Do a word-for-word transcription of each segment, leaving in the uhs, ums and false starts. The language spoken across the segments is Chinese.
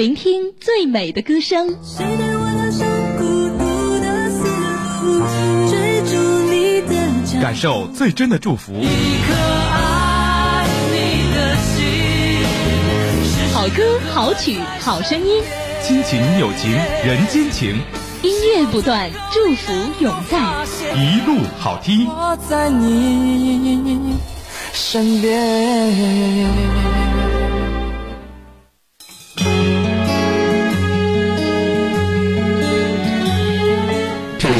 聆听最美的歌声。谁对我的手孤独的思路，追逐你的脚，感受最真的祝福。一颗爱你的心，好歌好曲好声音，亲情友情人间情，音乐不断，祝福永在，一路好听。我在你身边。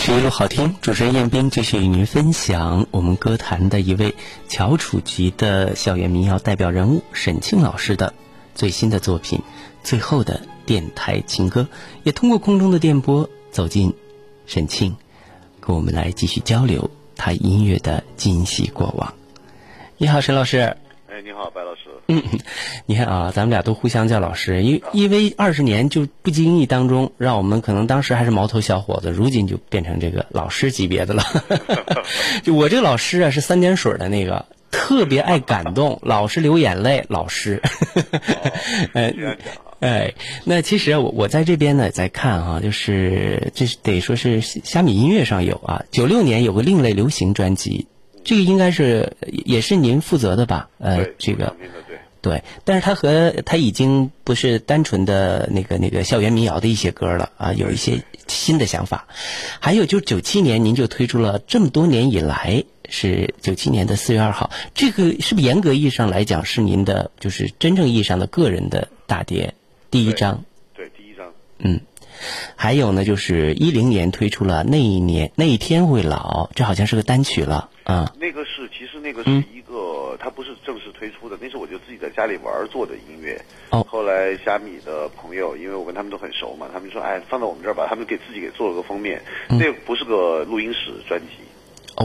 一路好听，主持人彦斌继续与您分享我们歌坛的一位翘楚级的校园民谣代表人物沈庆老师的最新的作品《最后的电台情歌》，也通过空中的电波走进沈庆，跟我们来继续交流他音乐的今昔过往。你好，沈老师。哎，你好，白老师。嗯，你看啊，咱们俩都互相叫老师，因因为二十年就不经意当中，让我们可能当时还是毛头小伙子，如今就变成这个老师级别的了。就我这个老师啊，是三点水的那个，特别爱感动，老是流眼泪，老师。哎哎，那其实我我在这边呢，在看啊，就是这得说是虾米音乐上有啊，九六年有个另类流行专辑。这个应该是也是您负责的吧？呃，这个对，对，但是他和他已经不是单纯的那个那个校园民谣的一些歌了啊，有一些新的想法。还有就是九七年，您就推出了这么多年以来是九七年的四月二号，这个是不是严格意义上来讲是您的就是真正意义上的个人的大碟第一张？对，对，第一张。嗯。还有呢，就是一零年推出了那一年那一天会老，这好像是个单曲了啊、嗯。那个是，其实那个是一个，嗯、它不是正式推出的，那是我就自己在家里玩做的音乐。哦。后来虾米的朋友，因为我跟他们都很熟嘛，他们说，哎，放到我们这儿吧，他们给自己给做了个封面，嗯、那不是个录音室专辑。哦。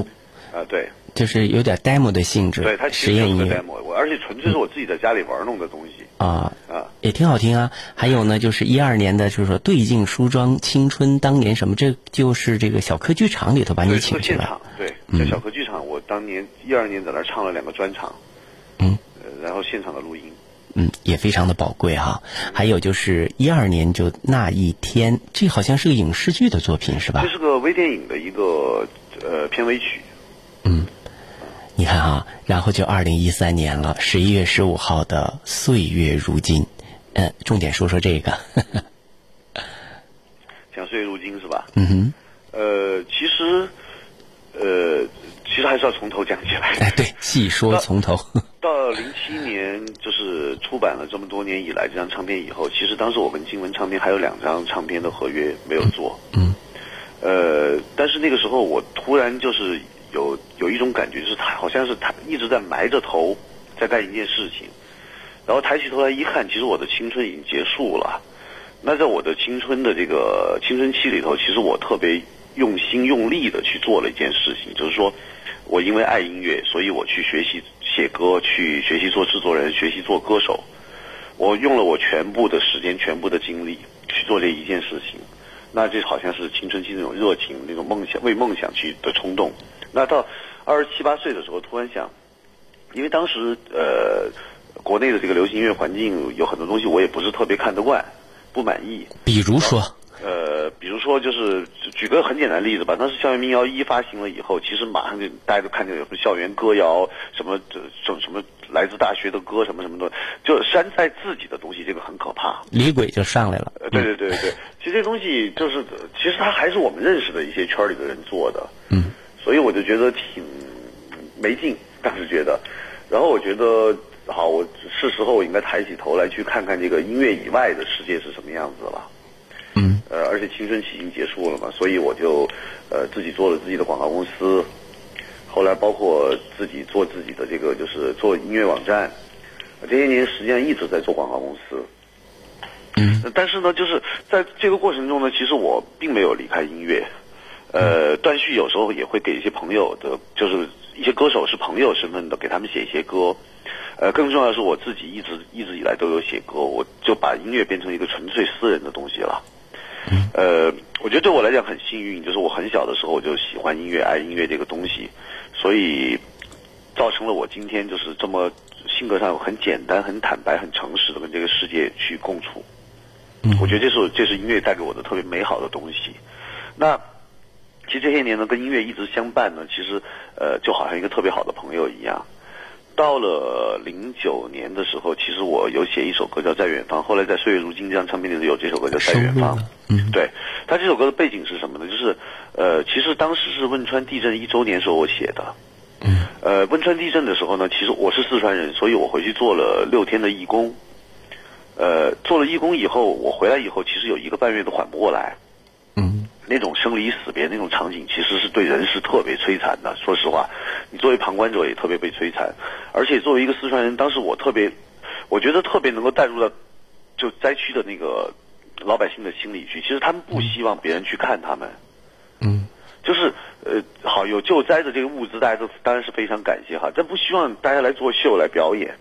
啊、呃，对。就是有点 demo 的性质，对，它实验音乐，而且纯粹是我自己在家里玩弄的东西啊啊，也挺好听啊。还有呢，就是一二年的，就是说对镜梳妆青春当年什么，这就是这个小科剧场里头把你请进来，对，在小科剧场，我当年一二年在那唱了两个专场，嗯、呃，然后现场的录音，嗯，也非常的宝贵哈、啊。还有就是一二年就那一天，这好像是个影视剧的作品是吧？这是个微电影的一个呃片尾曲，嗯。你看啊，然后就二零一三年了，十一月十五号的《岁月如今》，嗯、呃，重点说说这个。讲岁月如今是吧？嗯哼。呃，其实，呃，其实还是要从头讲起来。哎，对，细说从头。到零七年，就是出版了这么多年以来这张唱片以后，其实当时我跟金文唱片还有两张唱片的合约没有做。嗯。呃，但是那个时候我突然就是。有有一种感觉，就是他好像是他一直在埋着头在干一件事情，然后抬起头来一看，其实我的青春已经结束了。那在我的青春的这个青春期里头，其实我特别用心用力的去做了一件事情，就是说我因为爱音乐，所以我去学习写歌，去学习做制作人，学习做歌手。我用了我全部的时间、全部的精力去做这一件事情。那这好像是青春期那种热情、那种梦想、为梦想去的冲动。那到二十七八岁的时候，突然想，因为当时呃，国内的这个流行音乐环境有很多东西我也不是特别看得惯，不满意。比如说，呃，比如说就是举个很简单的例子吧，当时校园民谣一发行了以后，其实马上就大家都看见有什么校园歌谣，什么什么什么来自大学的歌，什么什么的，就山寨自己的东西，这个很可怕。李鬼就上来了。呃、对对对对对，其实这东西就是，其实它还是我们认识的一些圈里的人做的。嗯。所以我就觉得挺没劲，当时觉得，然后我觉得好，我是时候我应该抬起头来去看看这个音乐以外的世界是什么样子了。嗯，呃，而且青春期已经结束了嘛，所以我就呃自己做了自己的广告公司，后来包括自己做自己的这个就是做音乐网站，这些年实际上一直在做广告公司。嗯，但是呢，就是在这个过程中呢，其实我并没有离开音乐。呃，断续有时候也会给一些朋友的，就是一些歌手是朋友身份的，给他们写一些歌。呃，更重要的是我自己一直一直以来都有写歌，我就把音乐变成一个纯粹私人的东西了。呃，我觉得对我来讲很幸运，就是我很小的时候我就喜欢音乐，爱音乐这个东西，所以造成了我今天就是这么性格上很简单、很坦白、很诚实的跟这个世界去共处。嗯，我觉得这是这是音乐带给我的特别美好的东西。那其实这些年呢，跟音乐一直相伴呢，其实呃就好像一个特别好的朋友一样。到了零九年的时候，其实我有写一首歌叫《在远方》，后来在《岁月如金》这张唱片里头有这首歌叫《在远方》。嗯，对，它这首歌的背景是什么呢？就是呃，其实当时是汶川地震一周年时候我写的。嗯，呃，汶川地震的时候呢，其实我是四川人，所以我回去做了六天的义工。呃，做了义工以后，我回来以后，其实有一个半月都缓不过来。嗯，那种生离死别那种场景，其实是对人是特别摧残的。说实话，你作为旁观者也特别被摧残，而且作为一个四川人，当时我特别，我觉得特别能够带入到就灾区的那个老百姓的心里去。其实他们不希望别人去看他们。嗯，就是呃，好有救灾的这个物资，大家都当然是非常感谢哈，但不希望大家来做秀来表演。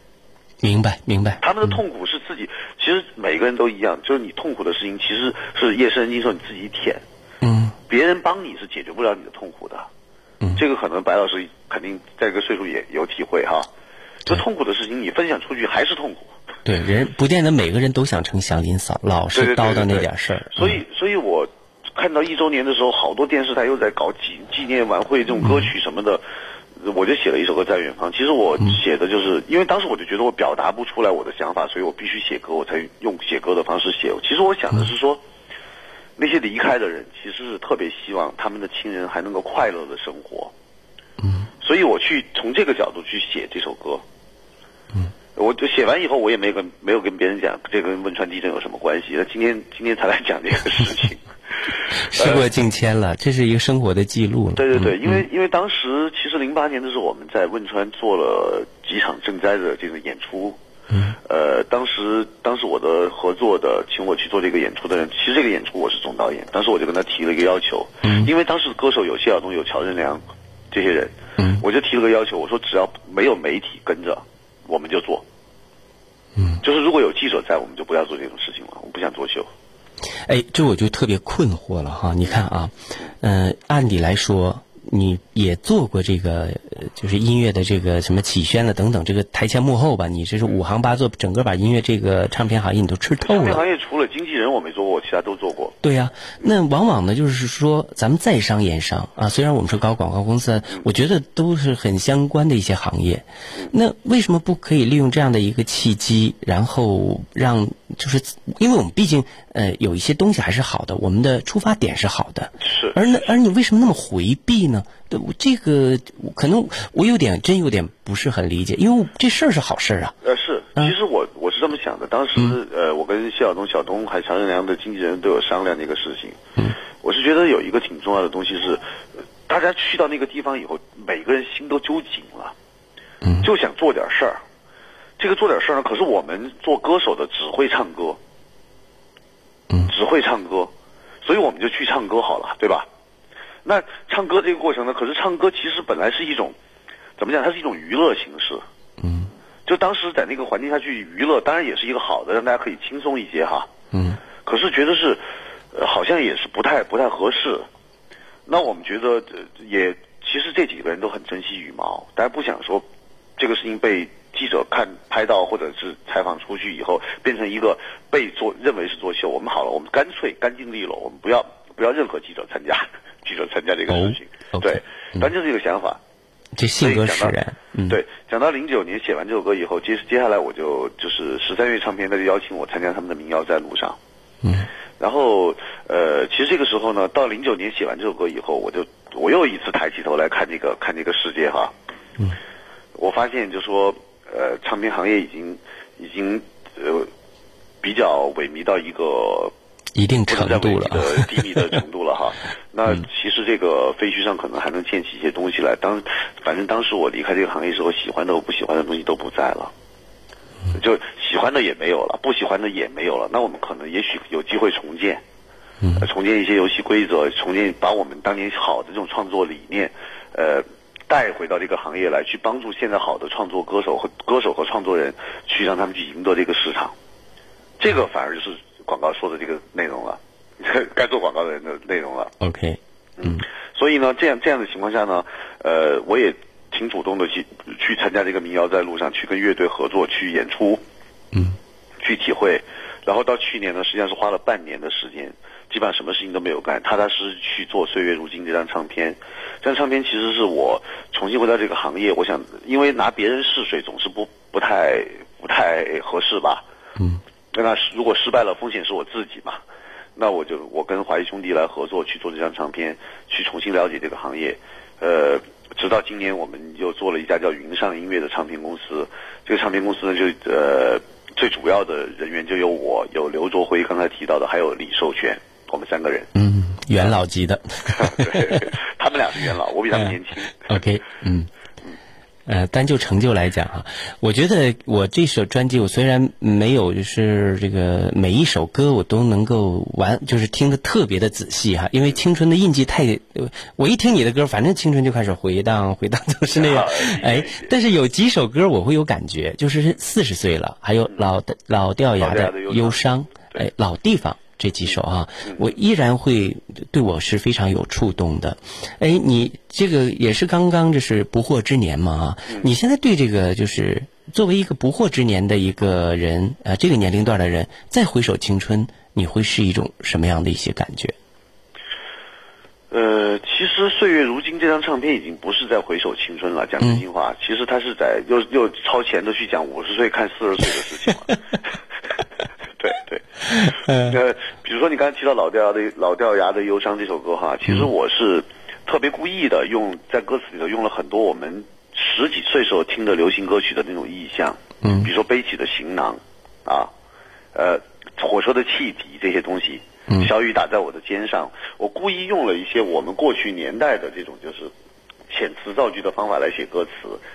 明白明白，他们的痛苦是自己、嗯、其实每个人都一样，就是你痛苦的事情其实是夜深人静时候你自己舔，嗯，别人帮你是解决不了你的痛苦的，嗯，这个可能白老师肯定在这个岁数也有体会哈，这痛苦的事情你分享出去还是痛苦，对，人不见得每个人都想成祥林嫂，老是叨叨那点事儿，所以所以我看到一周年的时候，好多电视台又在搞纪纪念晚会这种歌曲什么的、嗯，我就写了一首歌《在远方》。其实我写的就是、嗯、因为当时我就觉得我表达不出来我的想法，所以我必须写歌，我才用写歌的方式写。其实我想的是说、嗯、那些离开的人其实是特别希望他们的亲人还能够快乐的生活，嗯，所以我去从这个角度去写这首歌。嗯，我就写完以后我也没跟没有跟别人讲这跟汶川地震有什么关系，今天今天才来讲这个事情。时过境迁了、呃，这是一个生活的记录了。对对对，嗯、因为因为当时其实零八年的时候，我们在汶川做了几场赈灾的这个演出。嗯。呃，当时当时我的合作的请我去做这个演出的人，其实这个演出我是总导演，当时我就跟他提了一个要求，嗯、因为当时歌手有谢晓东、有乔任梁这些人，嗯，我就提了个要求，我说只要没有媒体跟着，我们就做。嗯。就是如果有记者在，我们就不要做这种事情了，我不想作秀。哎，这我就特别困惑了哈！你看啊，嗯、呃，按理来说，你也做过这个，就是音乐的这个什么启宣了等等，这个台前幕后吧，你这是五行八作，整个把音乐这个唱片行业你都吃透了。唱片行业除了经纪人我没做过，其他都做过。对呀、啊，那往往呢，就是说咱们在商言商啊，虽然我们是搞广告公司，我觉得都是很相关的一些行业。那为什么不可以利用这样的一个契机，然后让？就是因为我们毕竟呃有一些东西还是好的，我们的出发点是好的，是。而那而你为什么那么回避呢？对，这个可能我有点真有点不是很理解，因为这事儿是好事啊。呃，是，其实我我是这么想的。当时、嗯、呃，我跟谢晓东、小东还有常振良的经纪人都有商量这个事情。嗯，我是觉得有一个挺重要的东西是，大家去到那个地方以后，每个人心都揪紧了，嗯，就想做点事儿。这个做点事儿呢，可是我们做歌手的只会唱歌，嗯，只会唱歌，所以我们就去唱歌好了，对吧？那唱歌这个过程呢，可是唱歌其实本来是一种，怎么讲？它是一种娱乐形式，嗯，就当时在那个环境下去娱乐，当然也是一个好的，让大家可以轻松一些哈，嗯。可是觉得是，呃、好像也是不太不太合适。那我们觉得、呃、也，其实这几个人都很珍惜羽毛，大家不想说这个事情被记者看拍到或者是采访出去以后变成一个被做认为是作秀，我们好了，我们干脆干净利落，我们不要不要任何记者参加记者参加这个事情、oh, okay, 对，咱就是这个想法，这性格使然、嗯、对。讲到零九年写完这首歌以后，接接下来我就就是十三月唱片他就邀请我参加他们的民谣在路上，嗯，然后呃其实这个时候呢，到零九年写完这首歌以后，我就我又一次抬起头来看这个看这个世界哈，嗯，我发现就说呃，唱片行业已经已经呃比较萎靡到一个一定程度了，低迷的程度了哈。那其实这个废墟上可能还能建起一些东西来。当反正当时我离开这个行业时候，喜欢的我不喜欢的东西都不在了，就喜欢的也没有了，不喜欢的也没有了。那我们可能也许有机会重建，嗯、呃，重建一些游戏规则，重建把我们当年好的这种创作理念，呃。带回到这个行业来，去帮助现在好的创作歌手和歌手和创作人，去让他们去赢得这个市场，这个反而就是广告说的这个内容了，该做广告的人的内容了。OK， 嗯，所以呢，这样这样的情况下呢，呃，我也挺主动的去去参加这个民谣在路上，去跟乐队合作，去演出，嗯，去体会，然后到去年呢，实际上是花了半年的时间，基本上什么事情都没有干，踏踏实实去做《岁月如金》这张唱片。这张唱片其实是我重新回到这个行业，我想因为拿别人试水总是不不太不太合适吧，嗯，那如果失败了，风险是我自己嘛。那我就我跟华谊兄弟来合作去做这张唱片，去重新了解这个行业。呃，直到今年我们又做了一家叫云上音乐的唱片公司。这个唱片公司呢，就呃最主要的人员就有我，有刘卓辉刚才提到的，还有李寿全，我们三个人。嗯，元老级的。对，他们俩是元老，我比他们年轻。呃、OK， 嗯。呃，单就成就来讲哈、啊，我觉得我这首专辑，我虽然没有就是这个每一首歌我都能够完，就是听得特别的仔细哈、啊，因为青春的印记太，我一听你的歌，反正青春就开始回荡，回荡就是那样，哎，但是有几首歌我会有感觉，就是四十岁了，还有老的老掉牙的忧伤，哎，老地方。这几首啊，我依然会对我是非常有触动的。哎，你这个也是刚刚就是不惑之年嘛啊？你现在对这个就是作为一个不惑之年的一个人啊、呃，这个年龄段的人再回首青春，你会是一种什么样的一些感觉？呃，其实《岁月如金》这张唱片已经不是在回首青春了，讲真心话，嗯、其实他是在又又超前的去讲五十岁看四十岁的事情了。对对，呃，比如说你刚才提到老掉牙的老掉牙的忧伤这首歌哈，其实我是特别故意的用在歌词里头用了很多我们十几岁时候听的流行歌曲的那种意象，嗯，比如说背起的行囊啊，呃，火车的汽笛这些东西，嗯，小雨打在我的肩上，我故意用了一些我们过去年代的这种就是遣词造句的方法来写歌词，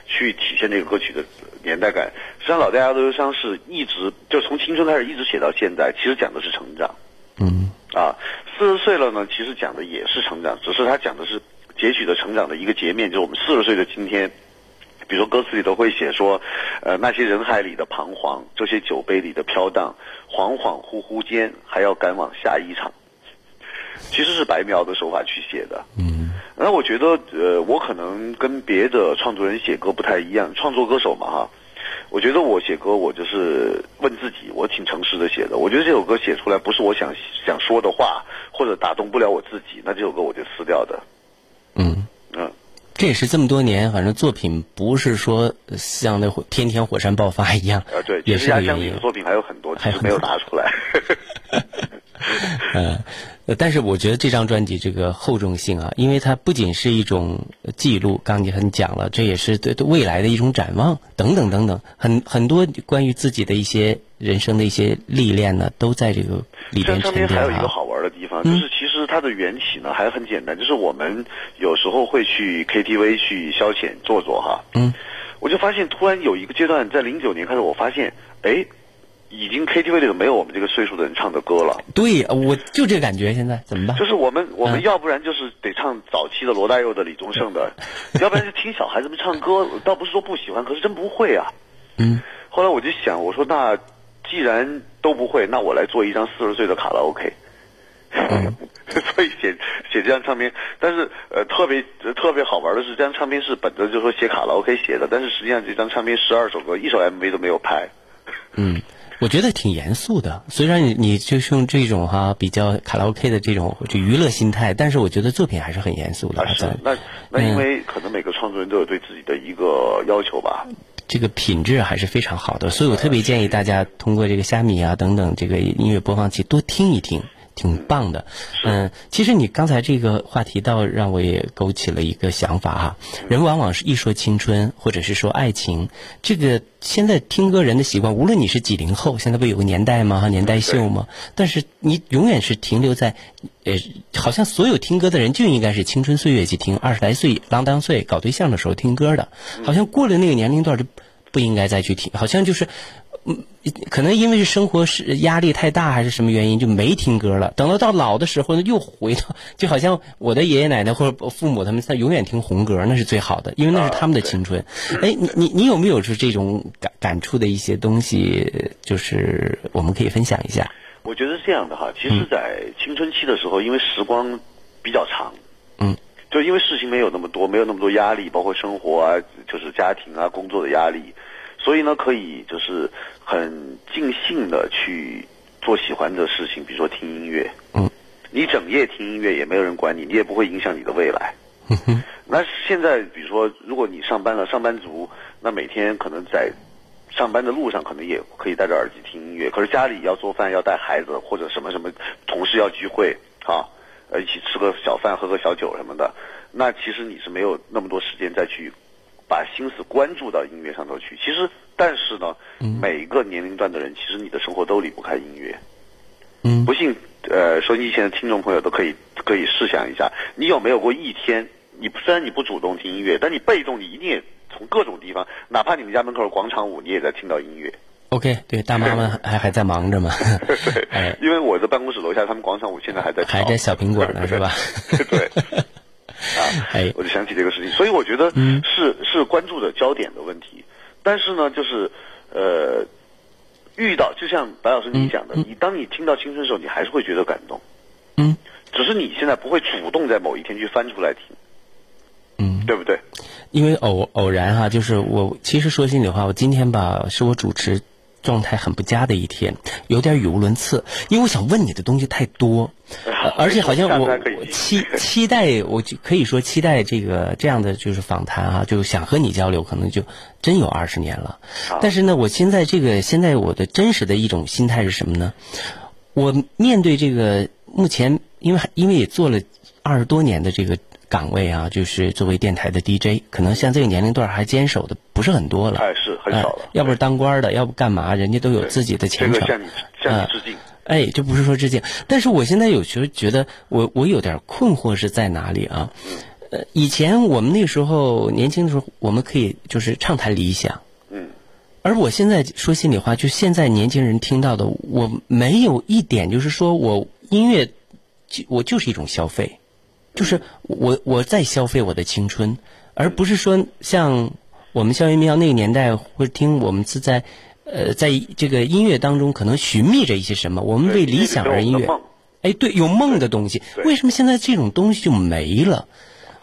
去体现这个歌曲的年代感。实际上，老掉牙的忧伤是一直就从青春开始一直写到现在，其实讲的是成长。嗯，啊，四十岁了呢，其实讲的也是成长，只是它讲的是截取的成长的一个截面，就是我们四十岁的今天。比如说歌词里头会写说，呃，那些人海里的彷徨，这些酒杯里的飘荡，恍恍惚惚间还要赶往下一场。其实是白描的手法去写的。嗯，那我觉得，呃，我可能跟别的创作人写歌不太一样，创作歌手嘛哈，我觉得我写歌我就是问自己，我挺诚实的写的。我觉得这首歌写出来不是我想想说的话，或者打动不了我自己，那这首歌我就撕掉的。嗯嗯，这也是这么多年，反正作品不是说像那天天火山爆发一样。啊，对，也是。家乡里的作品还有很多，还没有拿出来。嗯。但是我觉得这张专辑这个厚重性啊，因为它不仅是一种记录，刚才很讲了，这也是对未来的一种展望等等等等，很很多关于自己的一些人生的一些历练呢，都在这个里边沉淀啊。这张唱片还有一个好玩的地方，就是其实它的缘起呢还很简单，就是我们有时候会去 K T V 去消遣坐坐哈。嗯，我就发现突然有一个阶段，在零九年开始，我发现哎。已经 K T V 里头没有我们这个岁数的人唱的歌了。对，我就这感觉，现在怎么办？就是我们我们要不然就是得唱早期的罗大佑的、李宗盛的，要不然就听小孩子们唱歌。倒不是说不喜欢，可是真不会啊。嗯。后来我就想，我说那既然都不会，那我来做一张四十岁的卡拉 OK。嗯、所以写写这张唱片，但是呃特别特别好玩的是，这张唱片是本着就是说写卡拉 OK 写的，但是实际上这张唱片十二首歌，一首 M V 都没有拍。嗯。我觉得挺严肃的，虽然你你就是用这种哈、啊、比较卡拉 OK 的这种就娱乐心态，但是我觉得作品还是很严肃的。啊、是那那因为可能每个创作人都有对自己的一个要求吧。嗯，这个品质还是非常好的，所以我特别建议大家通过这个虾米啊等等这个音乐播放器多听一听。挺棒的，嗯，其实你刚才这个话题倒让我也勾起了一个想法哈、啊。人往往是一说青春，或者是说爱情，这个现在听歌人的习惯，无论你是几零后，现在不有个年代吗？年代秀吗？但是你永远是停留在，呃，好像所有听歌的人就应该是青春岁月去听，二十来岁、郎当岁搞对象的时候听歌的，好像过了那个年龄段就不应该再去听，好像就是。嗯，可能因为是生活是压力太大还是什么原因，就没听歌了。等到到老的时候呢，又回到就好像我的爷爷奶奶或者父母他们，他永远听红歌，那是最好的，因为那是他们的青春。哎、啊，你你你有没有是这种感感触的一些东西，就是我们可以分享一下？我觉得是这样的哈，其实，在青春期的时候，因为时光比较长，嗯，就因为事情没有那么多，没有那么多压力，包括生活啊，就是家庭啊、工作的压力。所以呢，可以就是很尽兴的去做喜欢的事情，比如说听音乐，嗯，你整夜听音乐也没有人管你，你也不会影响你的未来。嗯哼。那现在比如说如果你上班了，上班族，那每天可能在上班的路上可能也可以戴着耳机听音乐，可是家里要做饭，要带孩子，或者什么什么同事要聚会啊，一起吃个小饭喝个小酒什么的，那其实你是没有那么多时间再去把心思关注到音乐上头去。其实但是呢，每个年龄段的人，其实你的生活都离不开音乐。嗯，不信呃收音机前的听众朋友都可以可以试想一下，你有没有过一天，你虽然你不主动听音乐，但你被动，你一定也从各种地方，哪怕你们家门口广场舞，你也在听到音乐。 OK， 对，大妈们还还在忙着嘛。对，因为我的办公室楼下他们广场舞现在还在还在小苹果呢，是吧？对啊，哎，我就想起这个事情。所以我觉得是、嗯、是关注的焦点的问题。但是呢就是呃遇到，就像白老师你讲的、嗯嗯、你当你听到青春的时候，你还是会觉得感动，嗯，只是你现在不会主动在某一天去翻出来听，嗯，对不对？因为偶偶然哈、啊，就是我其实说心里话，我今天吧是我主持状态很不佳的一天，有点语无伦次，因为我想问你的东西太多，呃、而且好像我期期待，我就可以说期待这个这样的就是访谈啊，就想和你交流，可能就真有二十年了。但是呢，我现在这个现在我的真实的一种心态是什么呢？我面对这个目前，因为因为也做了二十多年的这个岗位啊，就是作为电台的 D J， 可能像这个年龄段还坚守的不是很多了，哎，是很少了、呃。要不是当官的，要不干嘛，人家都有自己的前程。这个向你向你致敬、呃。哎，这不是说致敬，但是我现在有时候觉得我，我我有点困惑是在哪里啊？呃，以前我们那时候年轻的时候，我们可以就是畅谈理想，嗯，而我现在说心里话，就现在年轻人听到的，我没有一点就是说我音乐，我就是一种消费。就是我我在消费我的青春，而不是说像我们校园民谣那个年代，会听我们是在呃在这个音乐当中可能寻觅着一些什么，我们为理想而音乐，哎，对，有梦的东西。为什么现在这种东西就没了？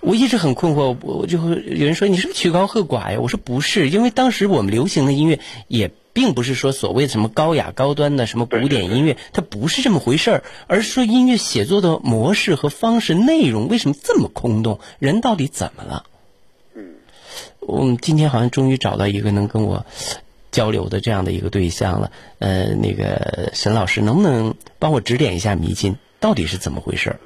我一直很困惑，我就会有人说你是不是曲高和寡呀？我说不是，因为当时我们流行的音乐也并不是说所谓的什么高雅高端的什么古典音乐，它不是这么回事儿，而是说音乐写作的模式和方式、内容为什么这么空洞？人到底怎么了？嗯，我们今天好像终于找到一个能跟我交流的这样的一个对象了。呃，那个沈老师，能不能帮我指点一下迷津到底是怎么回事儿？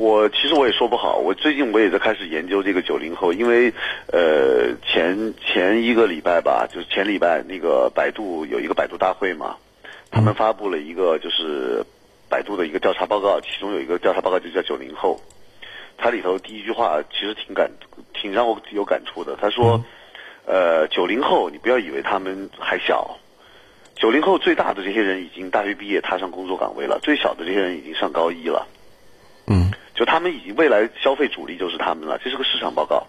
我其实我也说不好，我最近我也在开始研究这个九零后，因为呃前前一个礼拜吧，就是前礼拜那个百度有一个百度大会嘛，他们发布了一个就是百度的一个调查报告，其中有一个调查报告就叫九零后，它里头第一句话其实挺感挺让我有感触的，他说呃九零后你不要以为他们还小，九零后最大的这些人已经大学毕业踏上工作岗位了，最小的这些人已经上高一了。嗯，就他们已经未来消费主力就是他们了，这是个市场报告。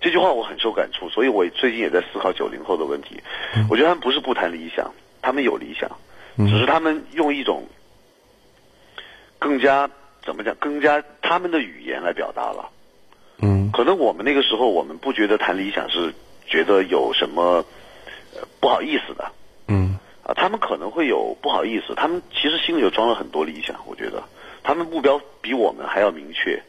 这句话我很受感触，所以我最近也在思考九零后的问题。我觉得他们不是不谈理想，他们有理想，只是他们用一种更加怎么讲，更加他们的语言来表达了。嗯，可能我们那个时候我们不觉得谈理想是觉得有什么、呃、不好意思的。嗯，啊，他们可能会有不好意思，他们其实心里就装了很多理想，我觉得。他们目标比我们还要明确，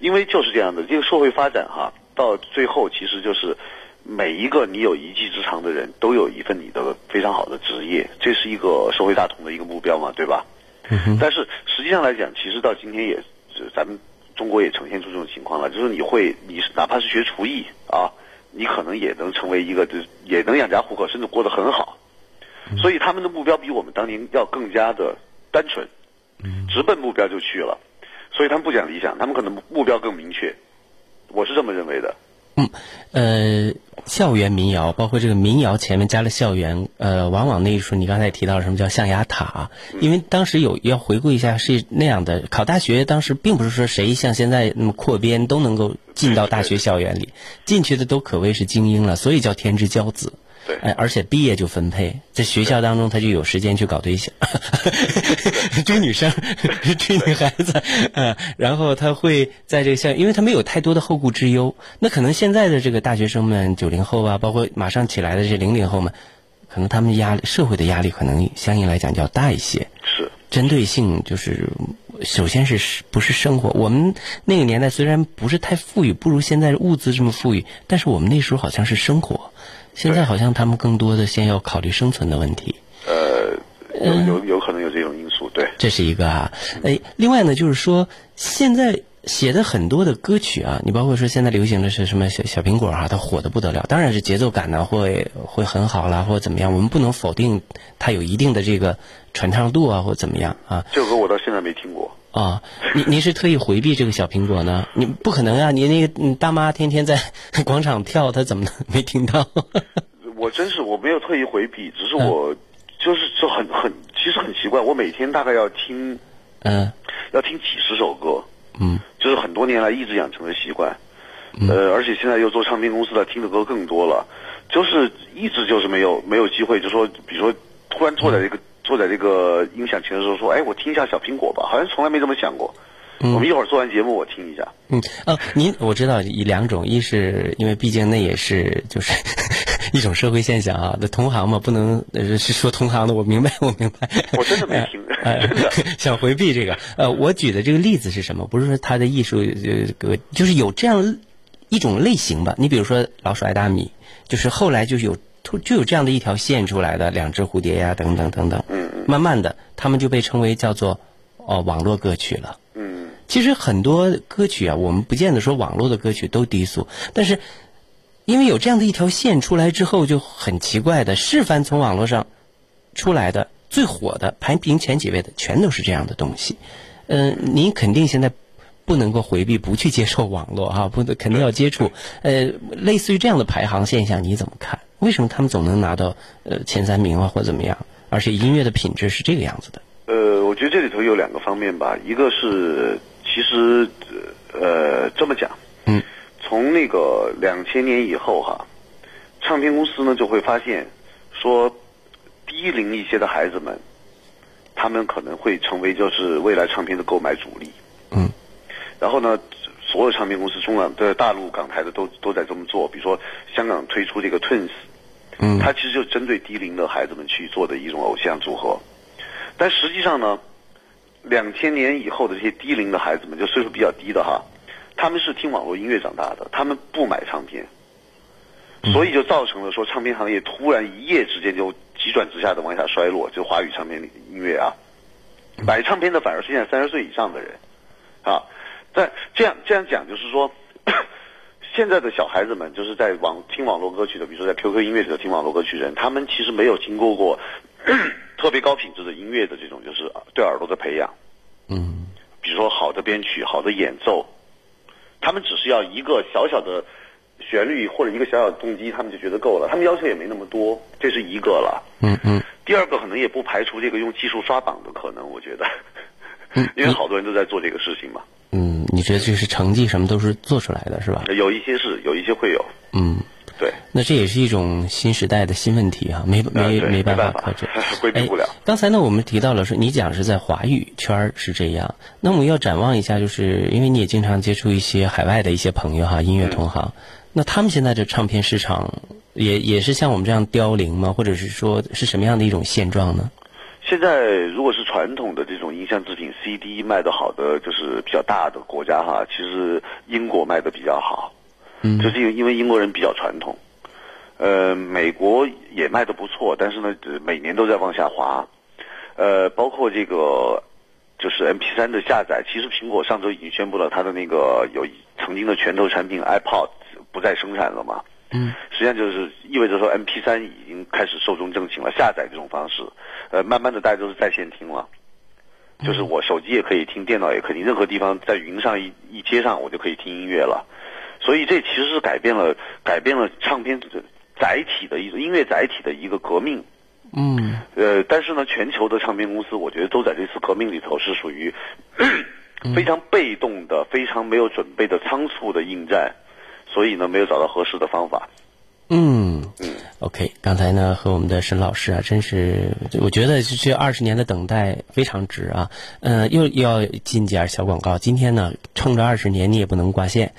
因为就是这样的，这个社会发展哈，到最后其实就是每一个你有一技之长的人都有一份你的非常好的职业，这是一个社会大同的一个目标嘛，对吧？嗯、但是实际上来讲，其实到今天也，咱们中国也呈现出这种情况了，就是你会，你哪怕是学厨艺啊，你可能也能成为一个，也能养家糊口，甚至过得很好。所以他们的目标比我们当年要更加的单纯。直奔目标就去了，所以他们不讲理想，他们可能目标更明确，我是这么认为的。嗯，呃，校园民谣，包括这个民谣前面加了校园，呃，往往那一说你刚才也提到什么叫象牙塔，因为当时有要回顾一下是那样的，考大学当时并不是说谁像现在那么扩编都能够进到大学校园里，进去的都可谓是精英了，所以叫天之骄子。哎，而且毕业就分配，在学校当中他就有时间去搞对象，追女生，追女孩子，呃，然后他会在这个校，因为他没有太多的后顾之忧。那可能现在的这个大学生们，九零后啊，包括马上起来的这零零后们，可能他们压力，社会的压力可能相应来讲就要大一些。针对性就是首先是不是生活，我们那个年代虽然不是太富裕，不如现在物资这么富裕，但是我们那时候好像是生活，现在好像他们更多的先要考虑生存的问题。呃有有有可能有这种因素，对，这是一个啊。哎，另外呢，就是说现在写的很多的歌曲啊，你包括说现在流行的是什么小小苹果啊，它火得不得了，当然是节奏感呢会会很好啦，或怎么样，我们不能否定它有一定的这个传唱度啊，或怎么样啊。这首歌我到现在没听过啊、哦，您您是特意回避这个小苹果呢？你不可能啊，你那个大妈天天在广场跳，她怎么没听到？我真是我没有特意回避，只是我。嗯就是就很很，其实很奇怪，我每天大概要听，嗯，要听几十首歌，嗯，就是很多年来一直养成的习惯，嗯、呃，而且现在又做唱片公司了，听的歌更多了，就是一直就是没有没有机会，就说比如说突然坐在这个、嗯、坐在这个音响前的时候说，哎，我听一下小苹果吧，好像从来没这么想过。嗯、我们一会儿做完节目，我听一下。嗯啊，您我知道以两种，一是因为毕竟那也是就是一种社会现象啊，同行嘛，不能是说同行的，我明白，我明白。我真的没听，呃、真的想回避这个。呃，我举的这个例子是什么？不是说他的艺术，呃，就是有这样一种类型吧。你比如说《老鼠爱大米》，就是后来就是有就有这样的一条线出来的，两只蝴蝶呀、啊，等等等等。嗯嗯。慢慢的，他们就被称为叫做哦网络歌曲了。嗯，其实很多歌曲啊，我们不见得说网络的歌曲都低俗，但是因为有这样的一条线出来之后，就很奇怪的，是凡从网络上出来的最火的排名前几位的，全都是这样的东西。嗯、呃，您肯定现在不能够回避，不去接受网络啊，不，肯定要接触。呃，类似于这样的排行现象，你怎么看？为什么他们总能拿到呃前三名啊，或怎么样？而且音乐的品质是这个样子的。呃，我觉得这里头有两个方面吧，一个是其实呃这么讲，嗯，从那个两千年以后哈，唱片公司呢就会发现说低龄一些的孩子们，他们可能会成为就是未来唱片的购买主力，嗯，然后呢，所有唱片公司中港对大陆港台的都都在这么做，比如说香港推出这个 Twins， 嗯，它其实就针对低龄的孩子们去做的一种偶像组合。但实际上呢，两千年以后的这些低龄的孩子们，就岁数比较低的哈，他们是听网络音乐长大的，他们不买唱片，所以就造成了说唱片行业突然一夜之间就急转直下的往下衰落，就华语唱片音乐啊，买唱片的反而是现在三十岁以上的人啊。但这样这样讲就是说，现在的小孩子们就是在网听网络歌曲的，比如说在 Q Q 音乐里头听网络歌曲的人，他们其实没有经过过特别高品质的音乐的这种就是对耳朵的培养，嗯，比如说好的编曲、好的演奏，他们只是要一个小小的旋律或者一个小小的动机，他们就觉得够了，他们要求也没那么多，这是一个了。嗯嗯。第二个可能也不排除这个用技术刷榜的可能，我觉得，因为好多人都在做这个事情嘛。嗯，你觉得这是成绩什么都是做出来的是吧？有一些是，有一些会有。嗯。对，那这也是一种新时代的新问题啊，没没没办法克制，规避不了。刚才呢，我们提到了说，你讲是在华语圈是这样，那我们要展望一下，就是因为你也经常接触一些海外的一些朋友哈，音乐同行，嗯、那他们现在的唱片市场也也是像我们这样凋零吗？或者是说是什么样的一种现状呢？现在如果是传统的这种音像制品 C D 卖得好的，就是比较大的国家哈，其实英国卖得比较好。嗯，就是因为英国人比较传统，呃，美国也卖得不错，但是呢，每年都在往下滑，呃，包括这个就是 M P 三 的下载，其实苹果上周已经宣布了它的那个有曾经的拳头产品 iPod 不再生产了嘛，嗯，实际上就是意味着说 M P 三 已经开始寿终正寝了，下载这种方式，呃，慢慢的大家都是在线听了。就是我手机也可以听，电脑也可以，任何地方在云上一一接上，我就可以听音乐了。所以这其实是改变了改变了唱片载体的一种音乐载体的一个革命，嗯，呃，但是呢，全球的唱片公司我觉得都在这次革命里头是属于非常被动的、非常没有准备的、仓促的应战，所以呢，没有找到合适的方法。嗯嗯， OK， 刚才呢和我们的沈老师啊，真是我觉得这二十年的等待非常值啊。呃，又要进几点小广告。今天呢，冲着二十年你也不能挂线。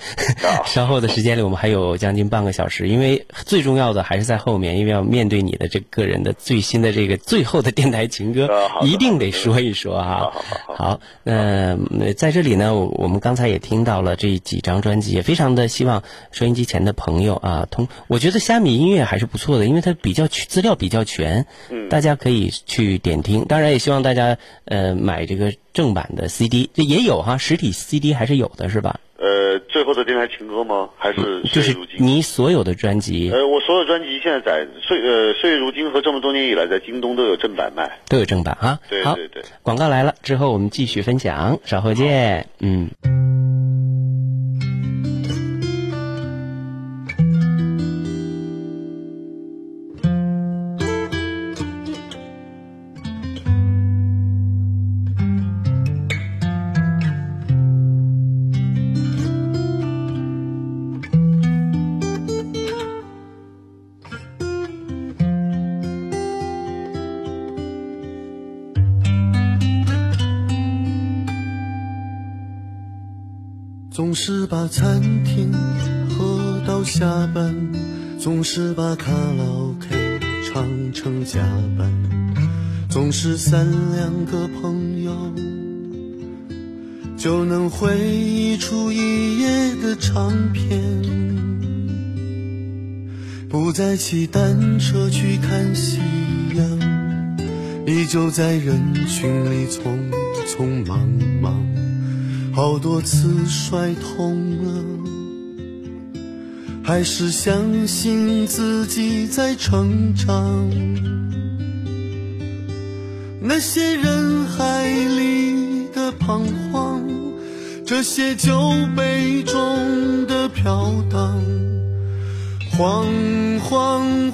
稍后的时间里，我们还有将近半个小时，因为最重要的还是在后面，因为要面对你的这个人的最新的这个最后的电台情歌，一定得说一说啊。好，那、呃、在这里呢，我们刚才也听到了这几张专辑，也非常的希望收音机前的朋友啊，通我觉得虾米音乐还是不错。做的，因为它比较资料比较全，嗯，大家可以去点听。当然也希望大家呃买这个正版的 C D， 这也有哈，实体 C D 还是有的，是吧？呃，最后的电台情歌吗？还是岁月如金？就是你所有的专辑？呃，我所有专辑现在在岁呃岁月如金和这么多年以来，在京东都有正版卖，都有正版啊。对对对，广告来了之后，我们继续分享，稍后见，嗯。总是把餐厅喝到下班，总是把卡拉 OK 唱成加班，总是三两个朋友就能回忆出一夜的唱片，不再骑单车去看夕阳，依旧在人群里匆匆忙忙，好多次摔痛了，还是相信自己在成长。那些人海里的彷徨，这些酒杯中的飘荡，恍恍惚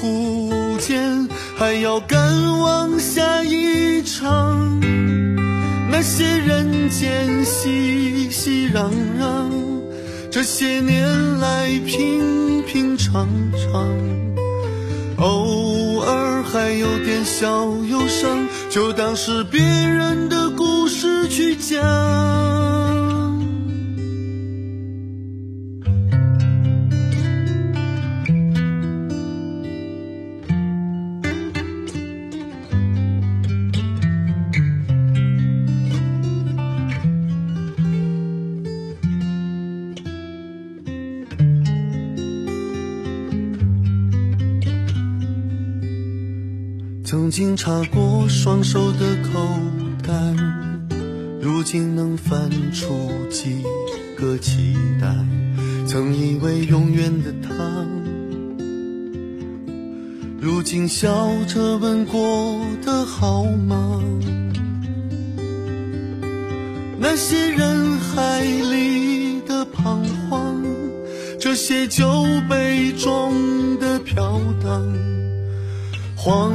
惚间，还要赶往下一场。那些人间熙熙攘攘，这些年来平平常常，偶尔还有点小忧伤，就当是别人的故事去讲。曾经插过双手的口袋，如今能翻出几个期待。曾以为永远的他，如今笑着问过的好吗？那些人海里的彷徨，这些酒杯中的飘荡，恍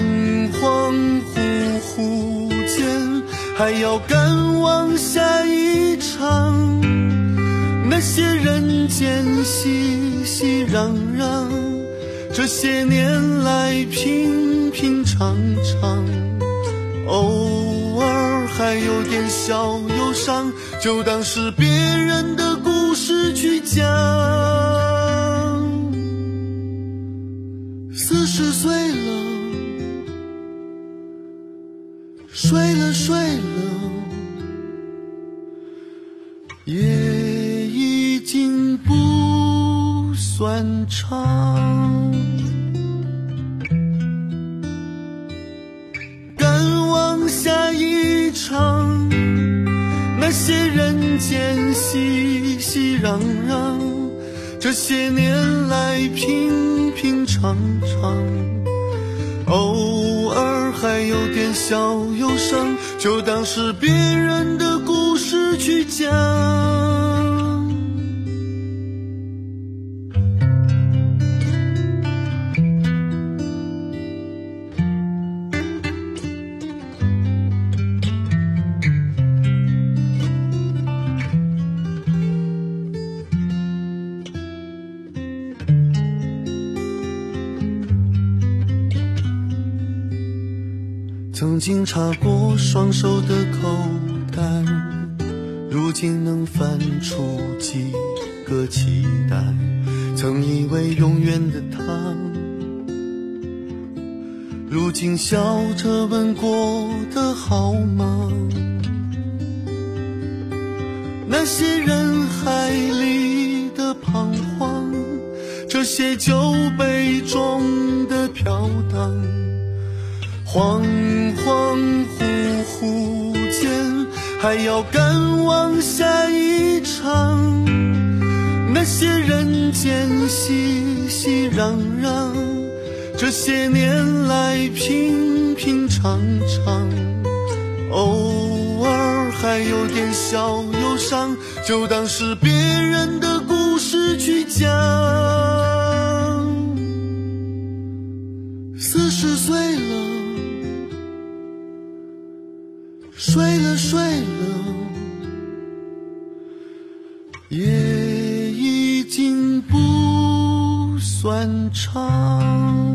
恍惚惚间，还要赶往下一场。那些人间熙熙攘攘，这些年来平平常常，偶尔还有点小忧伤，就当是别人的故事去讲。四十岁了，睡了睡了，也已经不算长，赶往下一场。那些人间熙熙攘攘，这些年来平平常常，偶尔还有点小忧伤，就当是别人的故事去讲。经擦过双手的口袋，如今能翻出几个期待。曾以为永远的他，如今笑着问过的好吗？那些人海里的彷徨，这些酒杯中的飘荡，恍恍惚惚间还要赶往下一场。那些人间熙熙攘攘，这些年来平平常常，偶尔还有点小忧伤，就当是别人的故事去讲。四十岁了，睡了睡了，也已经不算长。